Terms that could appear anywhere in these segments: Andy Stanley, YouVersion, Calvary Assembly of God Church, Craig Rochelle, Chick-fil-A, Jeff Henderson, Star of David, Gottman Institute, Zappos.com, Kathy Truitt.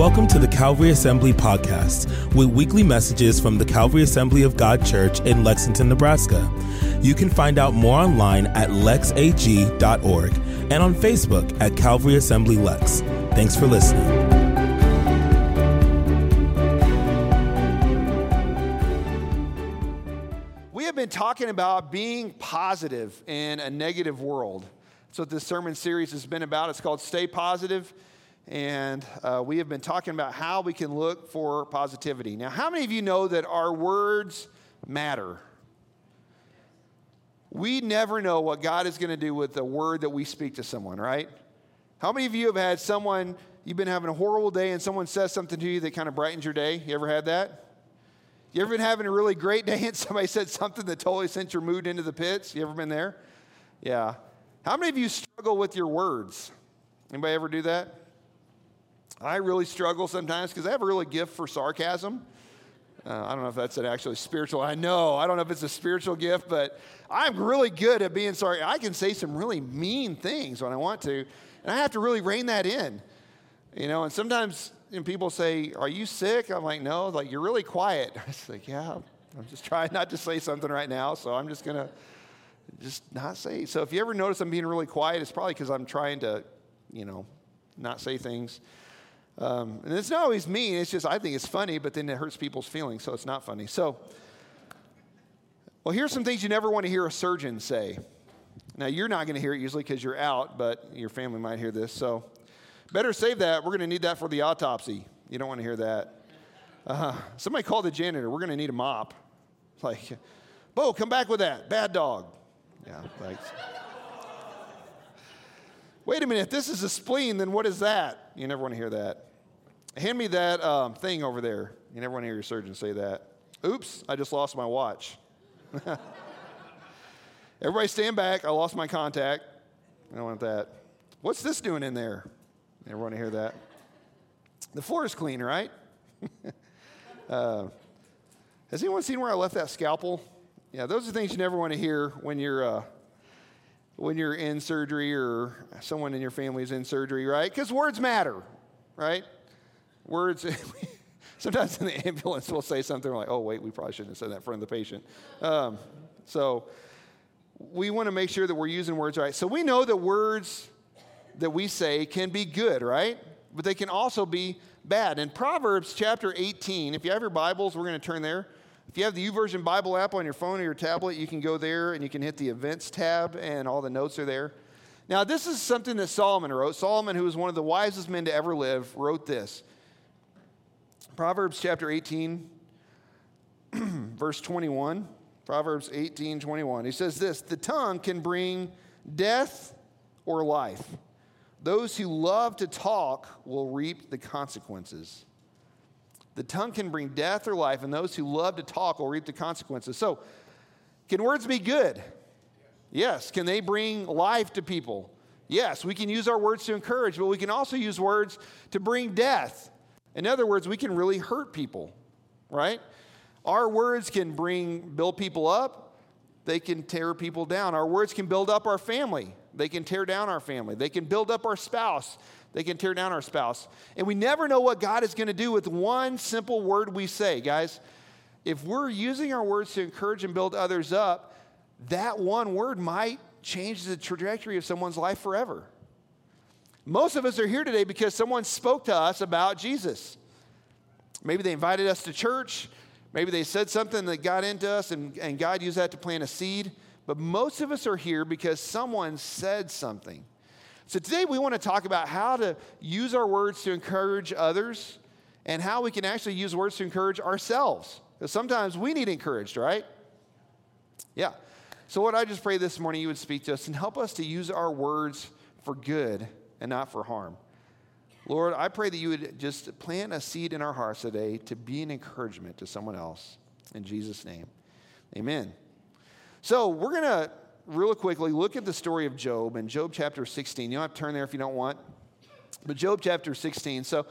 Welcome to the Calvary Assembly Podcast, with weekly messages from the Calvary Assembly of God Church in Lexington, Nebraska. You can find out more online at lexag.org and on Facebook at Calvary Assembly Lex. Thanks for listening. We have been talking about being positive in a negative world. That's what this sermon series has been about. It's called Stay Positive. And we have been talking about how we can look for positivity. Now, how many of you know that our words matter? We never know what God is going to do with the word that we speak to someone, right? How many of you have had someone, you've been having a horrible day and someone says something to you that kind of brightens your day? You ever had that? You ever been having a really great day and somebody said something that totally sent your mood into the pits? You ever been there? Yeah. How many of you struggle with your words? Anybody ever do that? I really struggle sometimes because I have a really gift for sarcasm. I don't know if that's an actually spiritual. I know. I don't know if it's a spiritual gift, but I'm really good at being sarcastic. I can say some really mean things when I want to, and I have to really rein that in. You know, and sometimes people say, "Are you sick?" I'm like, "No, like you're really quiet." I was like, "Yeah, I'm just trying not to say something right now, so I'm just going to just not say." So if you ever notice I'm being really quiet, it's probably because I'm trying to, you know, not say things. And it's not always mean, it's just I think it's funny, but then it hurts people's feelings, so it's not funny. So, well, here's some things you never want to hear a surgeon say. Now, you're not going to hear it usually because you're out, but your family might hear this. So, better save that. We're going to need that for the autopsy. You don't want to hear that. Somebody call the janitor. We're going to need a mop. Like, Bo, come back with that. Bad dog. Yeah, thanks. Wait a minute, if this is a spleen, then what is that? You never want to hear that. Hand me that thing over there. You never want to hear your surgeon say that. Oops, I just lost my watch. Everybody stand back. I lost my contact. I don't want that. What's this doing in there? You never want to hear that. The floor is clean, right? Has anyone seen where I left that scalpel? Yeah, those are things you never want to hear when you're in surgery or someone in your family is in surgery, right? Because words matter, right? Words, sometimes in the ambulance we'll say something like, oh, wait, we probably shouldn't have said that in front of the patient. So we want to make sure that we're using words right. So we know that words that we say can be good, right? But they can also be bad. In Proverbs chapter 18, if you have your Bibles, we're going to turn there. If you have the YouVersion Bible app on your phone or your tablet, you can go there and you can hit the events tab and all the notes are there. Now, this is something that Solomon wrote. Solomon, who was one of the wisest men to ever live, wrote this. Proverbs chapter 18, verse 21. Proverbs 18, 21. He says this, the tongue can bring death or life. Those who love to talk will reap the consequences. The tongue can bring death or life, and those who love to talk will reap the consequences. So, can words be good? Yes. Can they bring life to people? Yes. We can use our words to encourage, but we can also use words to bring death. In other words, we can really hurt people, right? Our words can build people up. They can tear people down. Our words can build up our family. They can tear down our family. They can build up our spouse. They can tear down our spouse. And we never know what God is going to do with one simple word we say. Guys, if we're using our words to encourage and build others up, that one word might change the trajectory of someone's life forever. Most of us are here today because someone spoke to us about Jesus. Maybe they invited us to church. Maybe they said something that got into us, and God used that to plant a seed. But most of us are here because someone said something. So today we want to talk about how to use our words to encourage others and how we can actually use words to encourage ourselves. Because sometimes we need encouraged, right? Yeah. So Lord, I just pray this morning you would speak to us and help us to use our words for good and not for harm. Lord, I pray that you would just plant a seed in our hearts today to be an encouragement to someone else. In Jesus' name, amen. So we're going to real quickly look at the story of Job in Job chapter 16. You don't have to turn there if you don't want. But Job chapter 16. So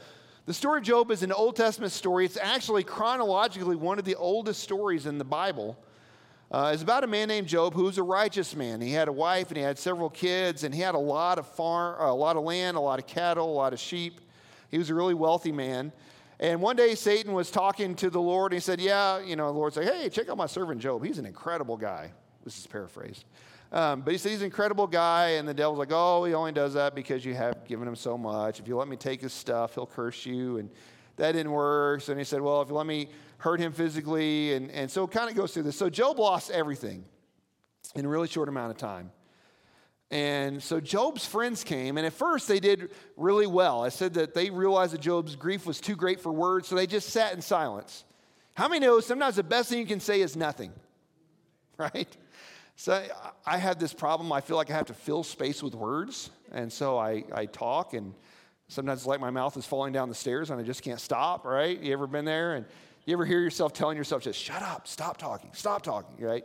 the story of Job is an Old Testament story. It's actually chronologically one of the oldest stories in the Bible. It's about a man named Job who's a righteous man. He had a wife and he had several kids and he had a lot of land, a lot of cattle, a lot of sheep. He was a really wealthy man. And one day Satan was talking to the Lord, and he said, the Lord said, hey, check out my servant Job. He's an incredible guy. This is paraphrased. But he said, he's an incredible guy, and the devil's like, oh, he only does that because you have given him so much. If you let me take his stuff, he'll curse you, and that didn't work. So he said, well, if you let me hurt him physically, and so it kind of goes through this. So Job lost everything in a really short amount of time. And so Job's friends came, and at first they did really well. I said that they realized that Job's grief was too great for words, so they just sat in silence. How many know sometimes the best thing you can say is nothing, right? So I have this problem. I feel like I have to fill space with words, and so I talk, and sometimes it's like my mouth is falling down the stairs, and I just can't stop, right? You ever been there? And you ever hear yourself telling yourself, just shut up, stop talking, right?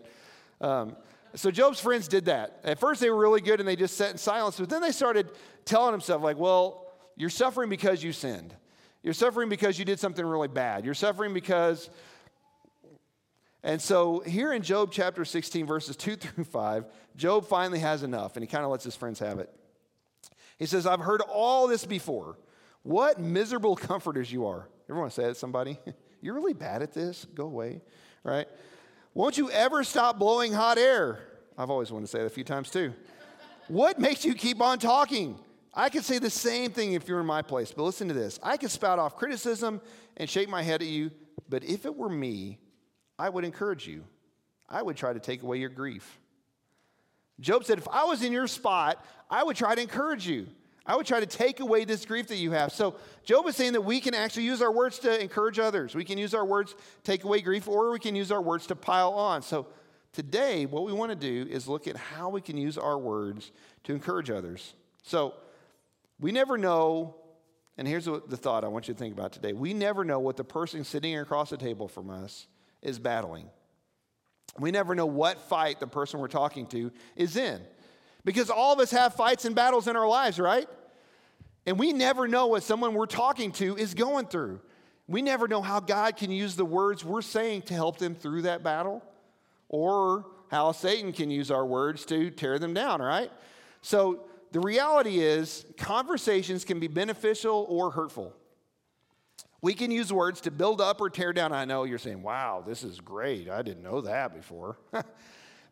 So Job's friends did that. At first, they were really good, and they just sat in silence. But then they started telling himself, like, well, you're suffering because you sinned. You're suffering because you did something really bad. You're suffering because... And so here in Job chapter 16, verses 2 through 5, Job finally has enough, and he kind of lets his friends have it. He says, I've heard all this before. What miserable comforters you are. Everyone say that to somebody. You're really bad at this. Go away, right? Won't you ever stop blowing hot air? I've always wanted to say that a few times too. What makes you keep on talking? I could say the same thing if you were in my place, but listen to this. I could spout off criticism and shake my head at you, but if it were me, I would encourage you. I would try to take away your grief. Job said, if I was in your spot, I would try to encourage you. I would try to take away this grief that you have. So Job is saying that we can actually use our words to encourage others. We can use our words to take away grief, or we can use our words to pile on. So today, what we want to do is look at how we can use our words to encourage others. So we never know, and here's the thought I want you to think about today. We never know what the person sitting across the table from us is battling. We never know what fight the person we're talking to is in. Because all of us have fights and battles in our lives, right? And we never know what someone we're talking to is going through. We never know how God can use the words we're saying to help them through that battle, or how Satan can use our words to tear them down, right? So the reality is, conversations can be beneficial or hurtful. We can use words to build up or tear down. I know you're saying, wow, this is great. I didn't know that before. But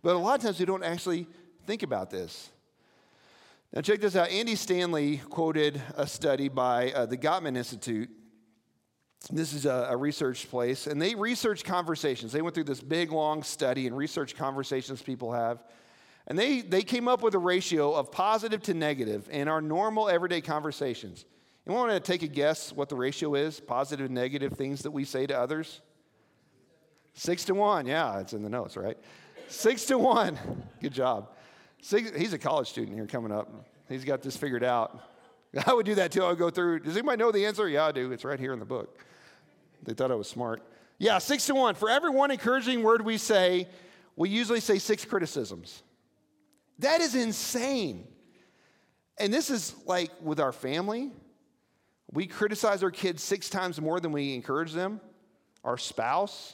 a lot of times we don't actually think about this. Now check this out. Andy Stanley quoted a study by the Gottman Institute. This is a research place, and they research conversations. They went through this big, long study and researched conversations people have. And they came up with a ratio of positive to negative in our normal, everyday conversations. You want to take a guess what the ratio is, positive and negative things that we say to others? 6 to 1. Yeah, it's in the notes, right? 6 to 1. Good job. He's a college student here coming up. He's got this figured out. I would do that too. I would go through. Does anybody know the answer? Yeah, I do. It's right here in the book. They thought I was smart. Yeah, 6 to 1. For every one encouraging word we say, we usually say 6 criticisms. That is insane. And this is like with our family. We criticize our kids 6 times more than we encourage them, our spouse,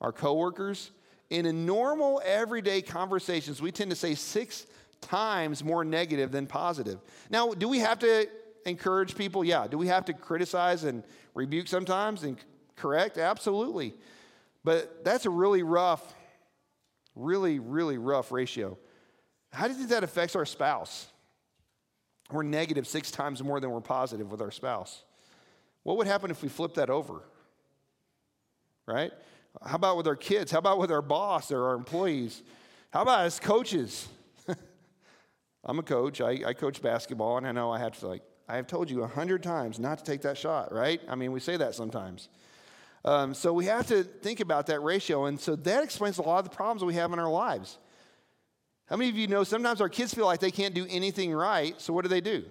our coworkers. In a normal, everyday conversations, we tend to say 6 times more negative than positive. Now, do we have to encourage people? Yeah. Do we have to criticize and rebuke sometimes and correct? Absolutely. But that's a really rough, really, really rough ratio. How do you think that affects our spouse? We're negative 6 times more than we're positive with our spouse. What would happen if we flipped that over? Right? How about with our kids? How about with our boss or our employees? How about as coaches? I'm a coach. I coach basketball, and I know I have to, I have told you 100 times not to take that shot, right? I mean, we say that sometimes. So we have to think about that ratio, and so that explains a lot of the problems we have in our lives. How many of you know sometimes our kids feel like they can't do anything right, so what do?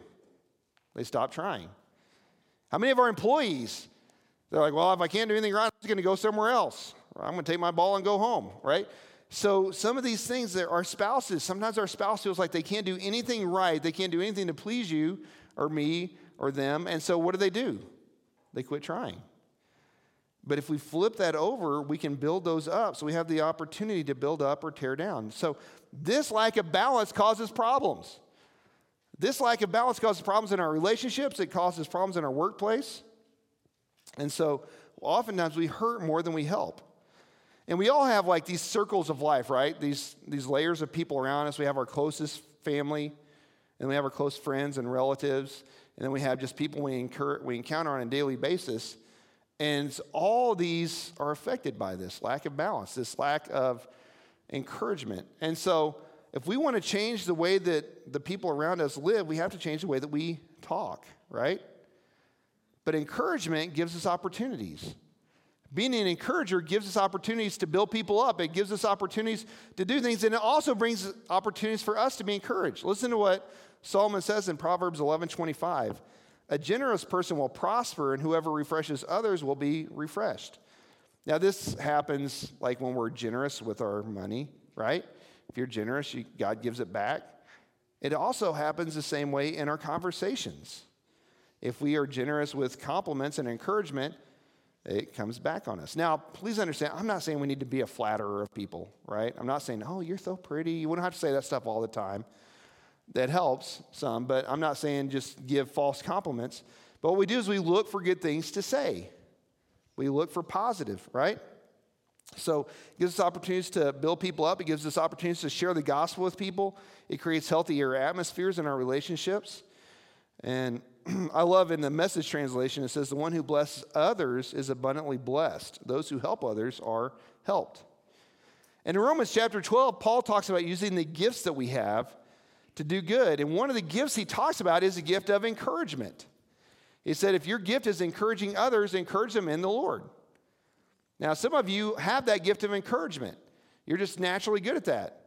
They stop trying. How many of our employees... They're like, well, if I can't do anything right, I'm just going to go somewhere else. I'm going to take my ball and go home, right? So some of these things that our spouses, sometimes our spouse feels like they can't do anything right. They can't do anything to please you or me or them. And so what do? They quit trying. But if we flip that over, we can build those up. So we have the opportunity to build up or tear down. So this lack of balance causes problems. This lack of balance causes problems in our relationships. It causes problems in our workplace. And so oftentimes we hurt more than we help. And we all have like these circles of life, right? These layers of people around us. We have our closest family, and we have our close friends and relatives, and then we have just people we encounter on a daily basis. And all these are affected by this lack of balance, this lack of encouragement. And so if we want to change the way that the people around us live, we have to change the way that we talk, right? But encouragement gives us opportunities. Being an encourager gives us opportunities to build people up. It gives us opportunities to do things, and it also brings opportunities for us to be encouraged. Listen to what Solomon says in Proverbs 11:25. A generous person will prosper, and whoever refreshes others will be refreshed. Now, this happens like when we're generous with our money, right? If you're generous, God gives it back. It also happens the same way in our conversations. If we are generous with compliments and encouragement, it comes back on us. Now, please understand, I'm not saying we need to be a flatterer of people, right? I'm not saying, oh, you're so pretty. You wouldn't have to say that stuff all the time. That helps some, but I'm not saying just give false compliments. But what we do is we look for good things to say. We look for positive, right? So it gives us opportunities to build people up. It gives us opportunities to share the gospel with people. It creates healthier atmospheres in our relationships. And I love in the Message translation, it says, the one who blesses others is abundantly blessed. Those who help others are helped. And in Romans chapter 12, Paul talks about using the gifts that we have to do good. And one of the gifts he talks about is the gift of encouragement. He said, if your gift is encouraging others, encourage them in the Lord. Now, some of you have that gift of encouragement. You're just naturally good at that.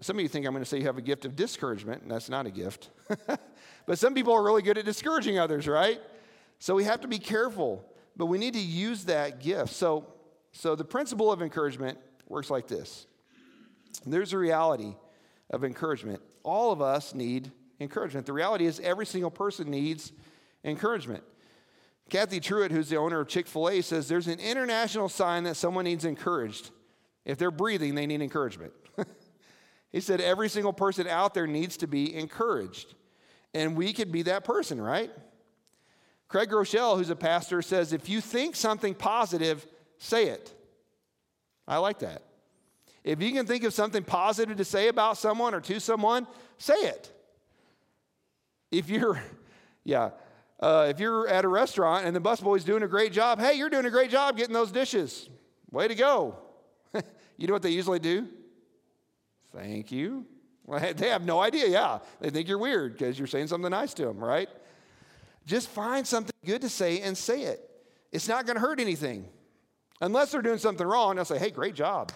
Some of you think I'm going to say you have a gift of discouragement, and that's not a gift. But some people are really good at discouraging others, right? So we have to be careful, but we need to use that gift. So the principle of encouragement works like this. There's a reality of encouragement. All of us need encouragement. The reality is every single person needs encouragement. Kathy Truitt, who's the owner of Chick-fil-A, says there's an international sign that someone needs encouraged. If they're breathing, they need encouragement. He said every single person out there needs to be encouraged. And we could be that person, right? Craig Rochelle, who's a pastor, says if you think something positive, say it. I like that. If you can think of something positive to say about someone or to someone, say it. If you're at a restaurant and the busboy's doing a great job, hey, you're doing a great job getting those dishes. Way to go. You know what they usually do? Thank you. Well, they have no idea, yeah. They think you're weird because you're saying something nice to them, right? Just find something good to say and say it. It's not going to hurt anything. Unless they're doing something wrong, they'll say, hey, great job.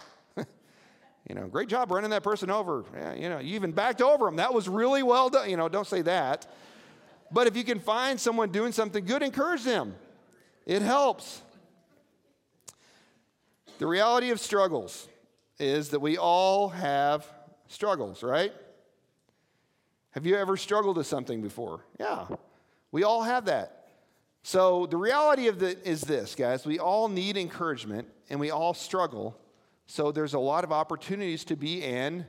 Great job running that person over. Yeah, you even backed over them. That was really well done. Don't say that. But if you can find someone doing something good, encourage them. It helps. The reality of struggles is that we all have struggles, right? Have you ever struggled with something before? Yeah, we all have that. So the reality of it is this, guys. We all need encouragement, and we all struggle. So there's a lot of opportunities to be an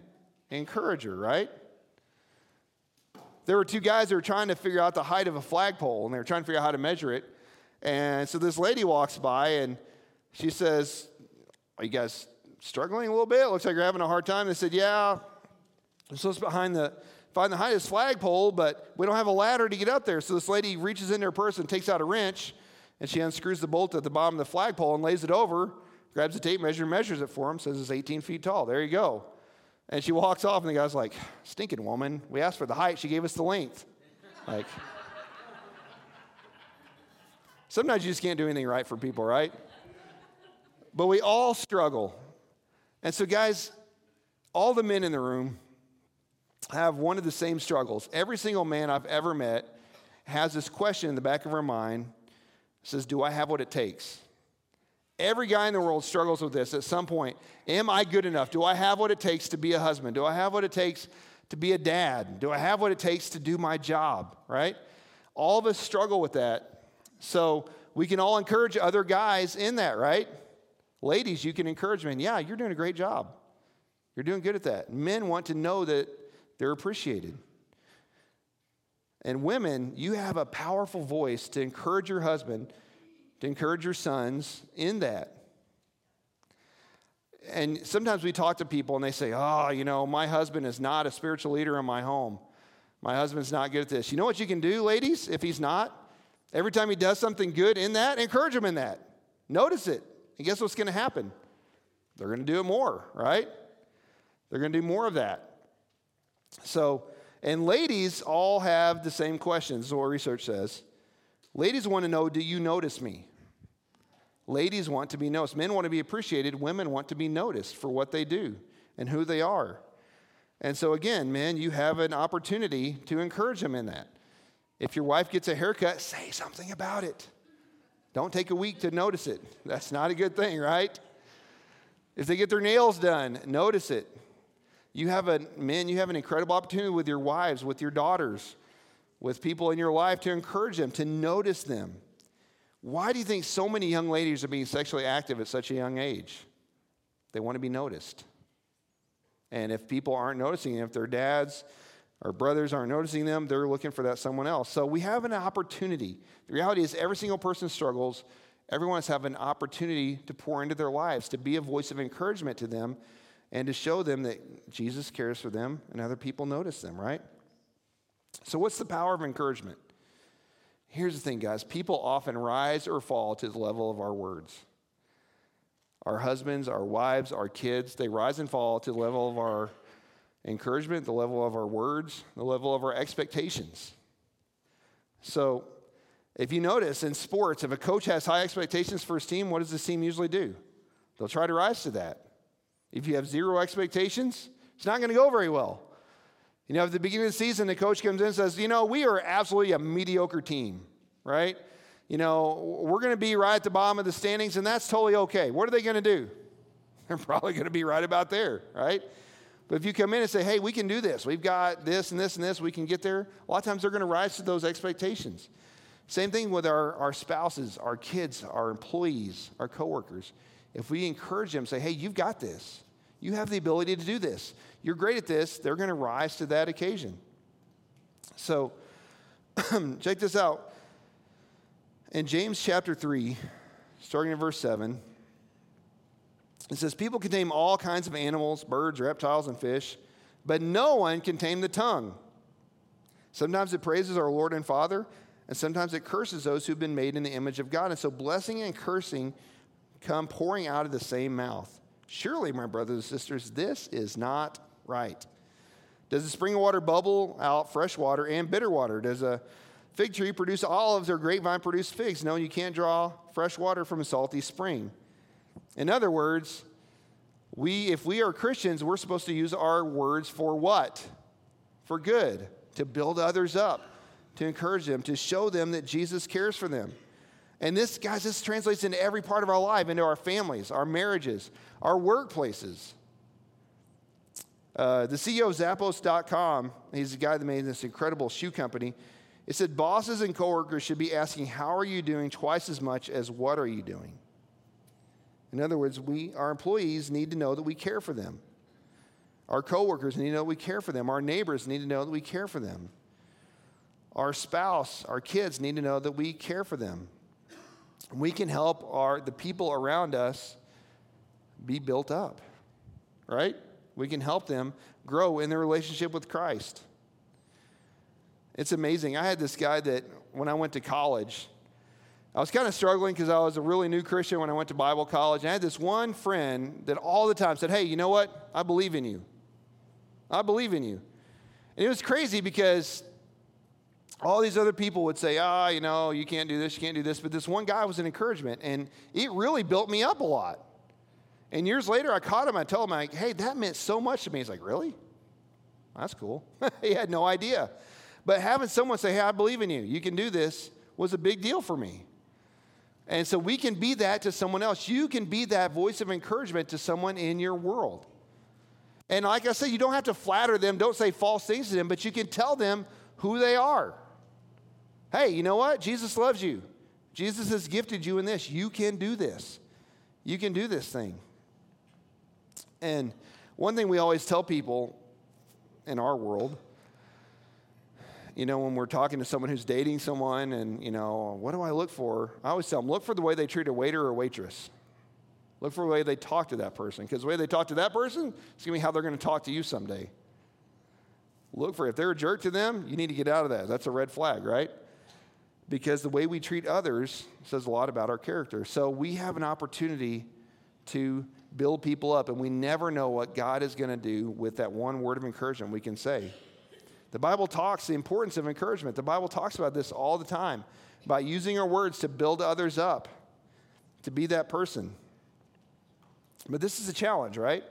encourager, right? There were two guys that were trying to figure out the height of a flagpole, and they were trying to figure out how to measure it. And so this lady walks by, and she says, are you guys struggling a little bit? It looks like you're having a hard time. They said, yeah, I'm supposed to find the height of this flagpole, but we don't have a ladder to get up there. So this lady reaches into her purse and takes out a wrench, and she unscrews the bolt at the bottom of the flagpole and lays it over, grabs a tape measure, measures it for him, says it's 18 feet tall. There you go. And she walks off, and the guy's like, stinking woman. We asked for the height. She gave us the length. Like, sometimes you just can't do anything right for people, right? But we all struggle. And so, guys, all the men in the room have one of the same struggles. Every single man I've ever met has this question in the back of her mind. It says, do I have what it takes? Every guy in the world struggles with this at some point. Am I good enough? Do I have what it takes to be a husband? Do I have what it takes to be a dad? Do I have what it takes to do my job, right? All of us struggle with that. So we can all encourage other guys in that, right? Ladies, you can encourage men. Yeah, you're doing a great job. You're doing good at that. Men want to know that they're appreciated. And women, you have a powerful voice to encourage your husband, to encourage your sons in that. And sometimes we talk to people and they say, oh, you know, my husband is not a spiritual leader in my home. My husband's not good at this. You know what you can do, ladies, if he's not? Every time he does something good in that, encourage him in that. Notice it. And guess what's going to happen? They're going to do it more, right? They're going to do more of that. So, and ladies all have the same questions, is what research says. Ladies want to know, do you notice me? Ladies want to be noticed. Men want to be appreciated. Women want to be noticed for what they do and who they are. And so again, men, you have an opportunity to encourage them in that. If your wife gets a haircut, say something about it. Don't take a week to notice it. That's not a good thing, right? If they get their nails done, notice it. Men, you have an incredible opportunity with your wives, with your daughters, with people in your life to encourage them, to notice them. Why do you think so many young ladies are being sexually active at such a young age? They want to be noticed. And if people aren't noticing them, if their dads or brothers aren't noticing them, they're looking for that someone else. So we have an opportunity. The reality is every single person struggles. Everyone has to have an opportunity to pour into their lives, to be a voice of encouragement to them, and to show them that Jesus cares for them and other people notice them, right? So what's the power of encouragement? Here's the thing, guys. People often rise or fall to the level of our words. Our husbands, our wives, our kids, they rise and fall to the level of our encouragement, the level of our words, the level of our expectations. So if you notice in sports, if a coach has high expectations for his team, what does this team usually do? They'll try to rise to that. If you have zero expectations, it's not going to go very well. You know, at the beginning of the season, the coach comes in and says, you know, we are absolutely a mediocre team, right? You know, we're going to be right at the bottom of the standings, and that's totally okay. What are they going to do? They're probably going to be right about there, right? But if you come in and say, hey, we can do this. We've got this and this and this. We can get there. A lot of times they're going to rise to those expectations. Same thing with our spouses, our kids, our employees, our coworkers. If we encourage them, say, hey, you've got this. You have the ability to do this. You're great at this. They're going to rise to that occasion. So check this out. In James chapter 3, starting in verse 7, it says, people can tame all kinds of animals, birds, reptiles, and fish, but no one can tame the tongue. Sometimes it praises our Lord and Father, and sometimes it curses those who've been made in the image of God. And so blessing and cursing come pouring out of the same mouth. Surely, my brothers and sisters, this is not right. Does the spring water bubble out fresh water and bitter water? Does a fig tree produce olives or grapevine produce figs? No, you can't draw fresh water from a salty spring. In other words, if we are Christians, we're supposed to use our words for what? For good, to build others up, to encourage them, to show them that Jesus cares for them. And this, guys, this translates into every part of our life, into our families, our marriages, our workplaces. The CEO of Zappos.com, he's the guy that made this incredible shoe company. It said, bosses and coworkers should be asking, how are you doing, twice as much as what are you doing? In other words, our employees need to know that we care for them. Our coworkers need to know we care for them. Our neighbors need to know that we care for them. Our spouse, our kids need to know that we care for them. We can help the people around us be built up, right? We can help them grow in their relationship with Christ. It's amazing. I had this guy that when I went to college, I was kind of struggling because I was a really new Christian when I went to Bible college. And I had this one friend that all the time said, hey, you know what? I believe in you. I believe in you. And it was crazy because all these other people would say, you know, you can't do this, you can't do this. But this one guy was an encouragement, and it really built me up a lot. And years later, I caught him. I told him, like, hey, that meant so much to me. He's like, really? That's cool. He had no idea. But having someone say, hey, I believe in you, you can do this, was a big deal for me. And so we can be that to someone else. You can be that voice of encouragement to someone in your world. And like I said, you don't have to flatter them. Don't say false things to them, but you can tell them who they are. Hey, you know what? Jesus loves you. Jesus has gifted you in this. You can do this. You can do this thing. And one thing we always tell people in our world you know, when we're talking to someone who's dating someone and, you know, what do I look for? I always tell them, look for the way they treat a waiter or waitress. Look for the way they talk to that person, because the way they talk to that person is going to be how they're going to talk to you someday. Look for, if they're a jerk to them, you need to get out of that. That's a red flag, right? Because the way we treat others says a lot about our character. So we have an opportunity to build people up, and we never know what God is going to do with that one word of encouragement we can say. The Bible talks the importance of encouragement. The Bible talks about this all the time, by using our words to build others up, to be that person. But this is a challenge, right?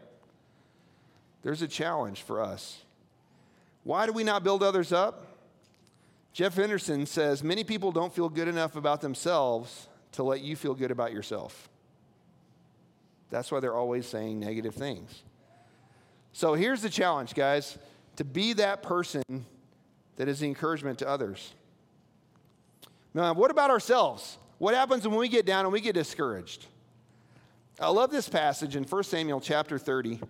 There's a challenge for us. Why do we not build others up? Jeff Henderson says, many people don't feel good enough about themselves to let you feel good about yourself. That's why they're always saying negative things. So here's the challenge, guys, to be that person that is the encouragement to others. Now, what about ourselves? What happens when we get down and we get discouraged? I love this passage in 1 Samuel chapter 30.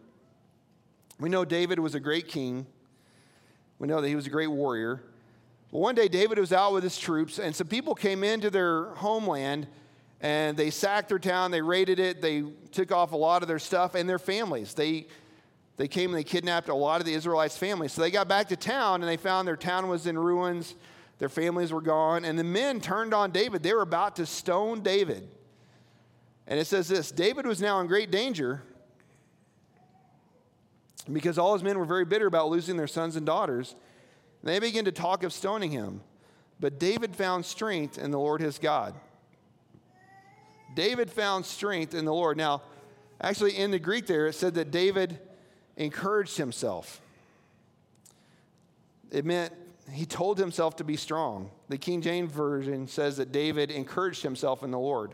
We know David was a great king. We know that he was a great warrior. But one day David was out with his troops, and some people came into their homeland, and they sacked their town, they raided it, they took off a lot of their stuff and their families. They came and they kidnapped a lot of the Israelites' families. So they got back to town, and they found their town was in ruins, their families were gone, and the men turned on David. They were about to stone David. And it says this, David was now in great danger because all his men were very bitter about losing their sons and daughters. They began to talk of stoning him. But David found strength in the Lord his God. David found strength in the Lord. Now, actually in the Greek there, it said that David encouraged himself. It meant he told himself to be strong. The King James Version says that David encouraged himself in the Lord.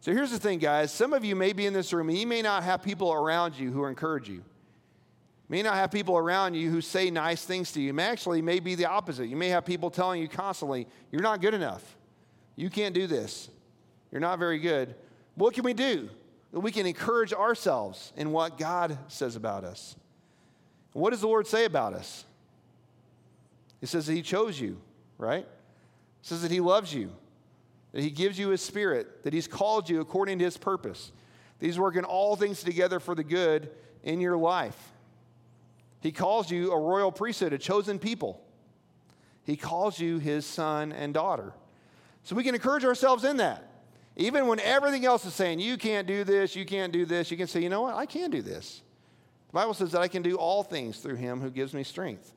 So here's the thing, guys. Some of you may be in this room, and you may not have people around you who encourage you. You may not have people around you who say nice things to you. It may actually may be the opposite. You may have people telling you constantly, you're not good enough. You can't do this. You're not very good. What can we do? We can encourage ourselves in what God says about us. What does the Lord say about us? He says that he chose you, right? He says that he loves you, that he gives you his spirit, that he's called you according to his purpose, that he's working all things together for the good in your life. He calls you a royal priesthood, a chosen people. He calls you his son and daughter. So we can encourage ourselves in that. Even when everything else is saying, you can't do this, you can't do this, you can say, you know what, I can do this. The Bible says that I can do all things through him who gives me strength.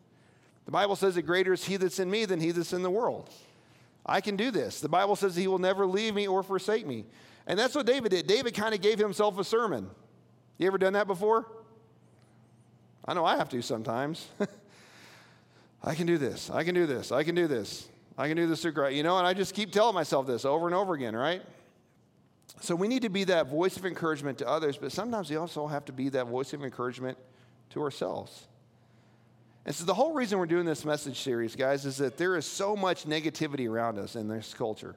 The Bible says that greater is he that's in me than he that's in the world. I can do this. The Bible says he will never leave me or forsake me. And that's what David did. David kind of gave himself a sermon. You ever done that before? I know I have to sometimes. I can do this. I can do this. I can do this. I can do this through Christ. You know, and I just keep telling myself this over and over again, right? So we need to be that voice of encouragement to others, but sometimes we also have to be that voice of encouragement to ourselves. And so the whole reason we're doing this message series, guys, is that there is so much negativity around us in this culture.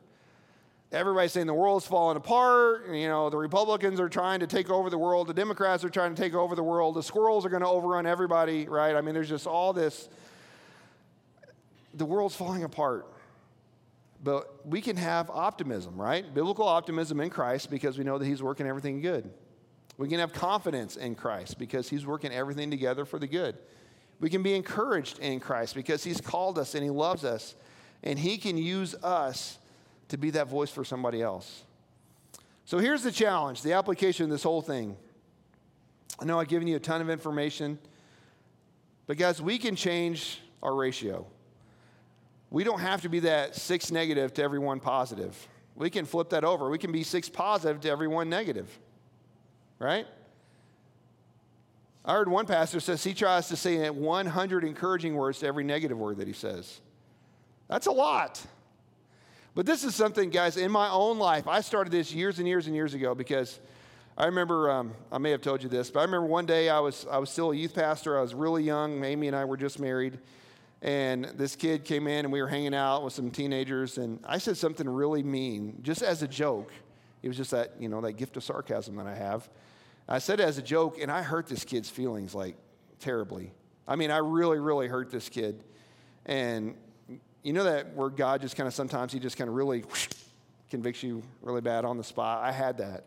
Everybody's saying the world's falling apart. You know, the Republicans are trying to take over the world. The Democrats are trying to take over the world. The squirrels are going to overrun everybody, right? I mean, there's just all this. The world's falling apart. But we can have optimism, right? Biblical optimism in Christ because we know that he's working everything good. We can have confidence in Christ because he's working everything together for the good. We can be encouraged in Christ because he's called us and he loves us, and he can use us to be that voice for somebody else. So here's the challenge, the application of this whole thing. I know I've given you a ton of information, but guys, we can change our ratio. We don't have to be that 6 negative to every 1 positive. We can flip that over. We can be 6 positive to every 1 negative, right? I heard one pastor says he tries to say 100 encouraging words to every negative word that he says. That's a lot. But this is something, guys, in my own life, I started this years and years and years ago because I remember, I may have told you this, but I remember one day I was still a youth pastor. I was really young. Amy and I were just married. And this kid came in, and we were hanging out with some teenagers. And I said something really mean, just as a joke. It was just that, you know, that gift of sarcasm that I have. I said it as a joke, and I hurt this kid's feelings, like, terribly. I mean, I really hurt this kid. And you know that where God just kind of sometimes he just kind of really convicts you really bad on the spot. I had that.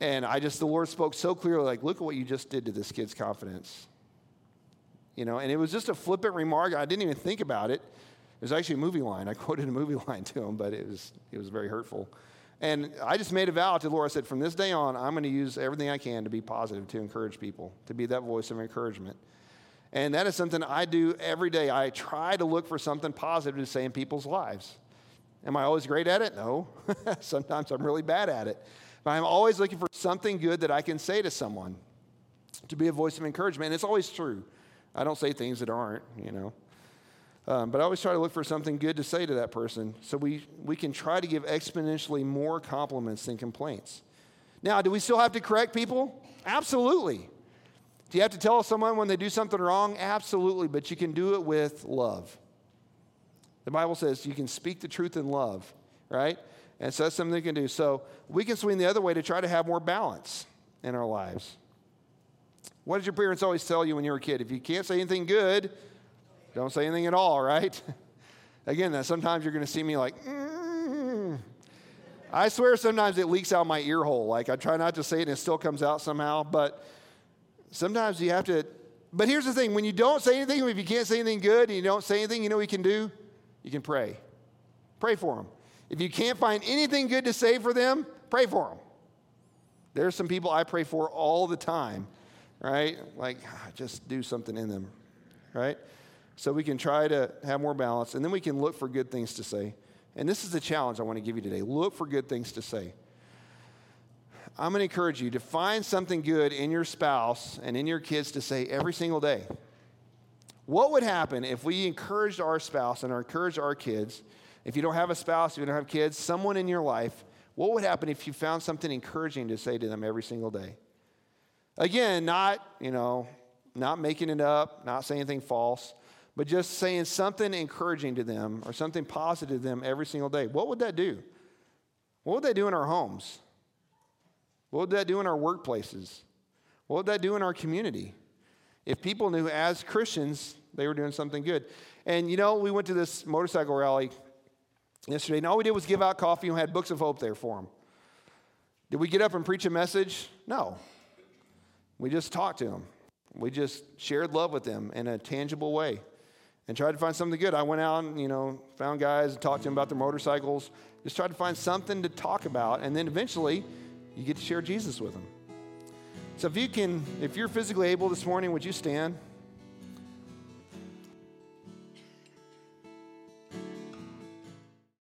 And the Lord spoke so clearly, like, look at what you just did to this kid's confidence. You know, and it was just a flippant remark. I didn't even think about it. It was actually a movie line. I quoted a movie line to him, but it was very hurtful. And I just made a vow to the Lord. I said, from this day on, I'm going to use everything I can to be positive, to encourage people, to be that voice of encouragement. And that is something I do every day. I try to look for something positive to say in people's lives. Am I always great at it? No. Sometimes I'm really bad at it. But I'm always looking for something good that I can say to someone, to be a voice of encouragement. And it's always true. I don't say things that aren't, you know. But I always try to look for something good to say to that person. So we can try to give exponentially more compliments than complaints. Now, do we still have to correct people? Absolutely. Do you have to tell someone when they do something wrong? Absolutely, but you can do it with love. The Bible says you can speak the truth in love, right? And so that's something you can do. So we can swing the other way to try to have more balance in our lives. What did your parents always tell you when you were a kid? If you can't say anything good, don't say anything at all, right? Again, sometimes you're going to see me like, I swear sometimes it leaks out my ear hole. Like, I try not to say it and it still comes out somehow. But sometimes you have to. But here's the thing. When you don't say anything, if you can't say anything good and you don't say anything, you know what you can do? You can pray. Pray for them. If you can't find anything good to say for them, pray for them. There are some people I pray for all the time, right? Like, just do something in them, right? So we can try to have more balance, and then we can look for good things to say. And this is the challenge I want to give you today. Look for good things to say. I'm going to encourage you to find something good in your spouse and in your kids to say every single day. What would happen if we encouraged our spouse and encouraged our kids? If you don't have a spouse, if you don't have kids, someone in your life, what would happen if you found something encouraging to say to them every single day? Again, not making it up, not saying anything false, but just saying something encouraging to them or something positive to them every single day. What would that do? What would that do in our homes? What would that do in our workplaces? What would that do in our community? If people knew as Christians they were doing something good. And, we went to this motorcycle rally yesterday, and all we did was give out coffee and we had Books of Hope there for them. Did we get up and preach a message? No. We just talked to them. We just shared love with them in a tangible way. And tried to find something good. I went out and, found guys and talked to them about their motorcycles. Just tried to find something to talk about. And then eventually, you get to share Jesus with them. So if you're physically able this morning, would you stand?